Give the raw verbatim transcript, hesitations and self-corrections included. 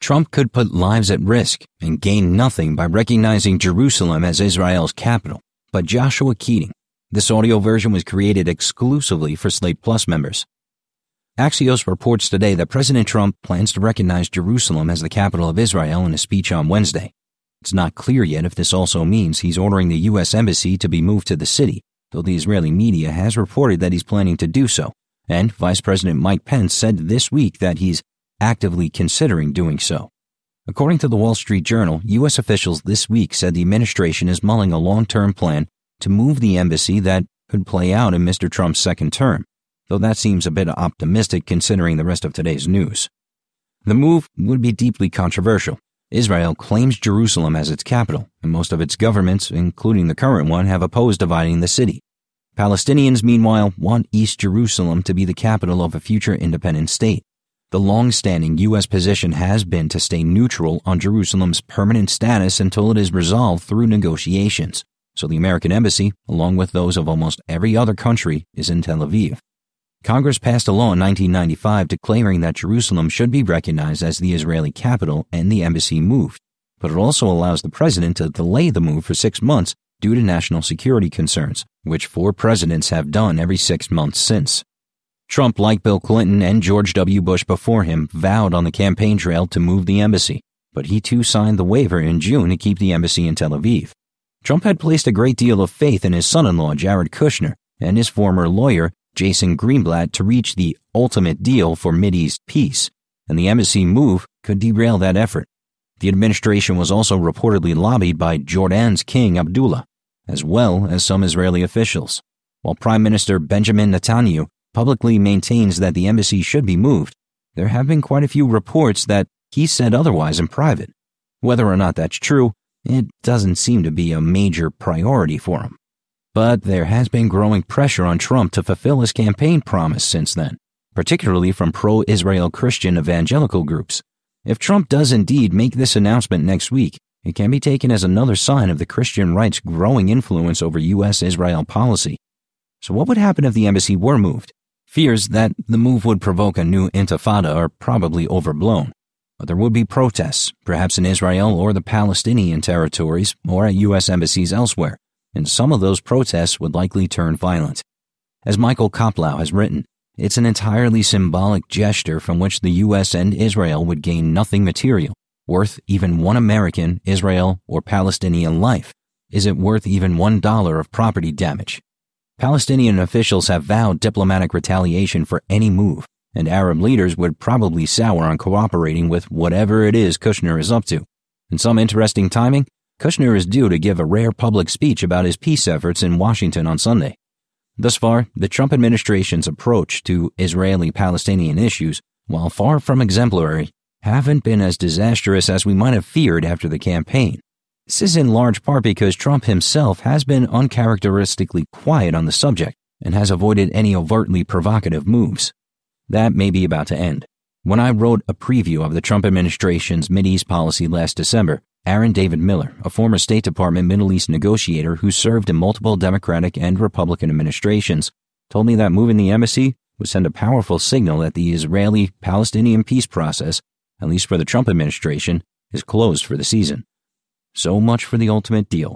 Trump could put lives at risk and gain nothing by recognizing Jerusalem as Israel's capital. By Joshua Keating. This audio version was created exclusively for Slate Plus members. Axios reports today that President Trump plans to recognize Jerusalem as the capital of Israel in a speech on Wednesday. It's not clear yet if this also means he's ordering the U S embassy to be moved to the city, though the Israeli media has reported that he's planning to do so, and Vice President Mike Pence said this week that he's actively considering doing so. According to the Wall Street Journal, U S officials this week said the administration is mulling a long-term plan to move the embassy that could play out in Mister Trump's second term, though that seems a bit optimistic considering the rest of today's news. The move would be deeply controversial. Israel claims Jerusalem as its capital, and most of its governments, including the current one, have opposed dividing the city. Palestinians, meanwhile, want East Jerusalem to be the capital of a future independent state. The long-standing U S position has been to stay neutral on Jerusalem's permanent status until it is resolved through negotiations. So the American embassy, along with those of almost every other country, is in Tel Aviv. Congress passed a law in nineteen ninety-five declaring that Jerusalem should be recognized as the Israeli capital and the embassy moved, but it also allows the president to delay the move for six months due to national security concerns, which four presidents have done every six months since. Trump, like Bill Clinton and George W. Bush before him, vowed on the campaign trail to move the embassy, but he too signed the waiver in June to keep the embassy in Tel Aviv. Trump had placed a great deal of faith in his son-in-law, Jared Kushner, and his former lawyer, Jason Greenblatt, to reach the ultimate deal for Mideast peace, and the embassy move could derail that effort. The administration was also reportedly lobbied by Jordan's King Abdullah, as well as some Israeli officials. While Prime Minister Benjamin Netanyahu publicly maintains that the embassy should be moved, there have been quite a few reports that he said otherwise in private. Whether or not that's true, it doesn't seem to be a major priority for him. But there has been growing pressure on Trump to fulfill his campaign promise since then, particularly from pro-Israel Christian evangelical groups. If Trump does indeed make this announcement next week, it can be taken as another sign of the Christian right's growing influence over U S-Israel policy. So what would happen if the embassy were moved? Fears that the move would provoke a new intifada are probably overblown, but there would be protests, perhaps in Israel or the Palestinian territories or at U S embassies elsewhere, and some of those protests would likely turn violent. As Michael Koplow has written, it's an entirely symbolic gesture from which the U S and Israel would gain nothing material, worth even one American, Israel, or Palestinian life. Is it worth even one dollar of property damage? Palestinian officials have vowed diplomatic retaliation for any move, and Arab leaders would probably sour on cooperating with whatever it is Kushner is up to. In some interesting timing, Kushner is due to give a rare public speech about his peace efforts in Washington on Sunday. Thus far, the Trump administration's approach to Israeli-Palestinian issues, while far from exemplary, haven't been as disastrous as we might have feared after the campaign. This is in large part because Trump himself has been uncharacteristically quiet on the subject and has avoided any overtly provocative moves. That may be about to end. When I wrote a preview of the Trump administration's Mideast policy last December, Aaron David Miller, a former State Department Middle East negotiator who served in multiple Democratic and Republican administrations, told me that moving the embassy would send a powerful signal that the Israeli-Palestinian peace process, at least for the Trump administration, is closed for the season. So much for the ultimate deal.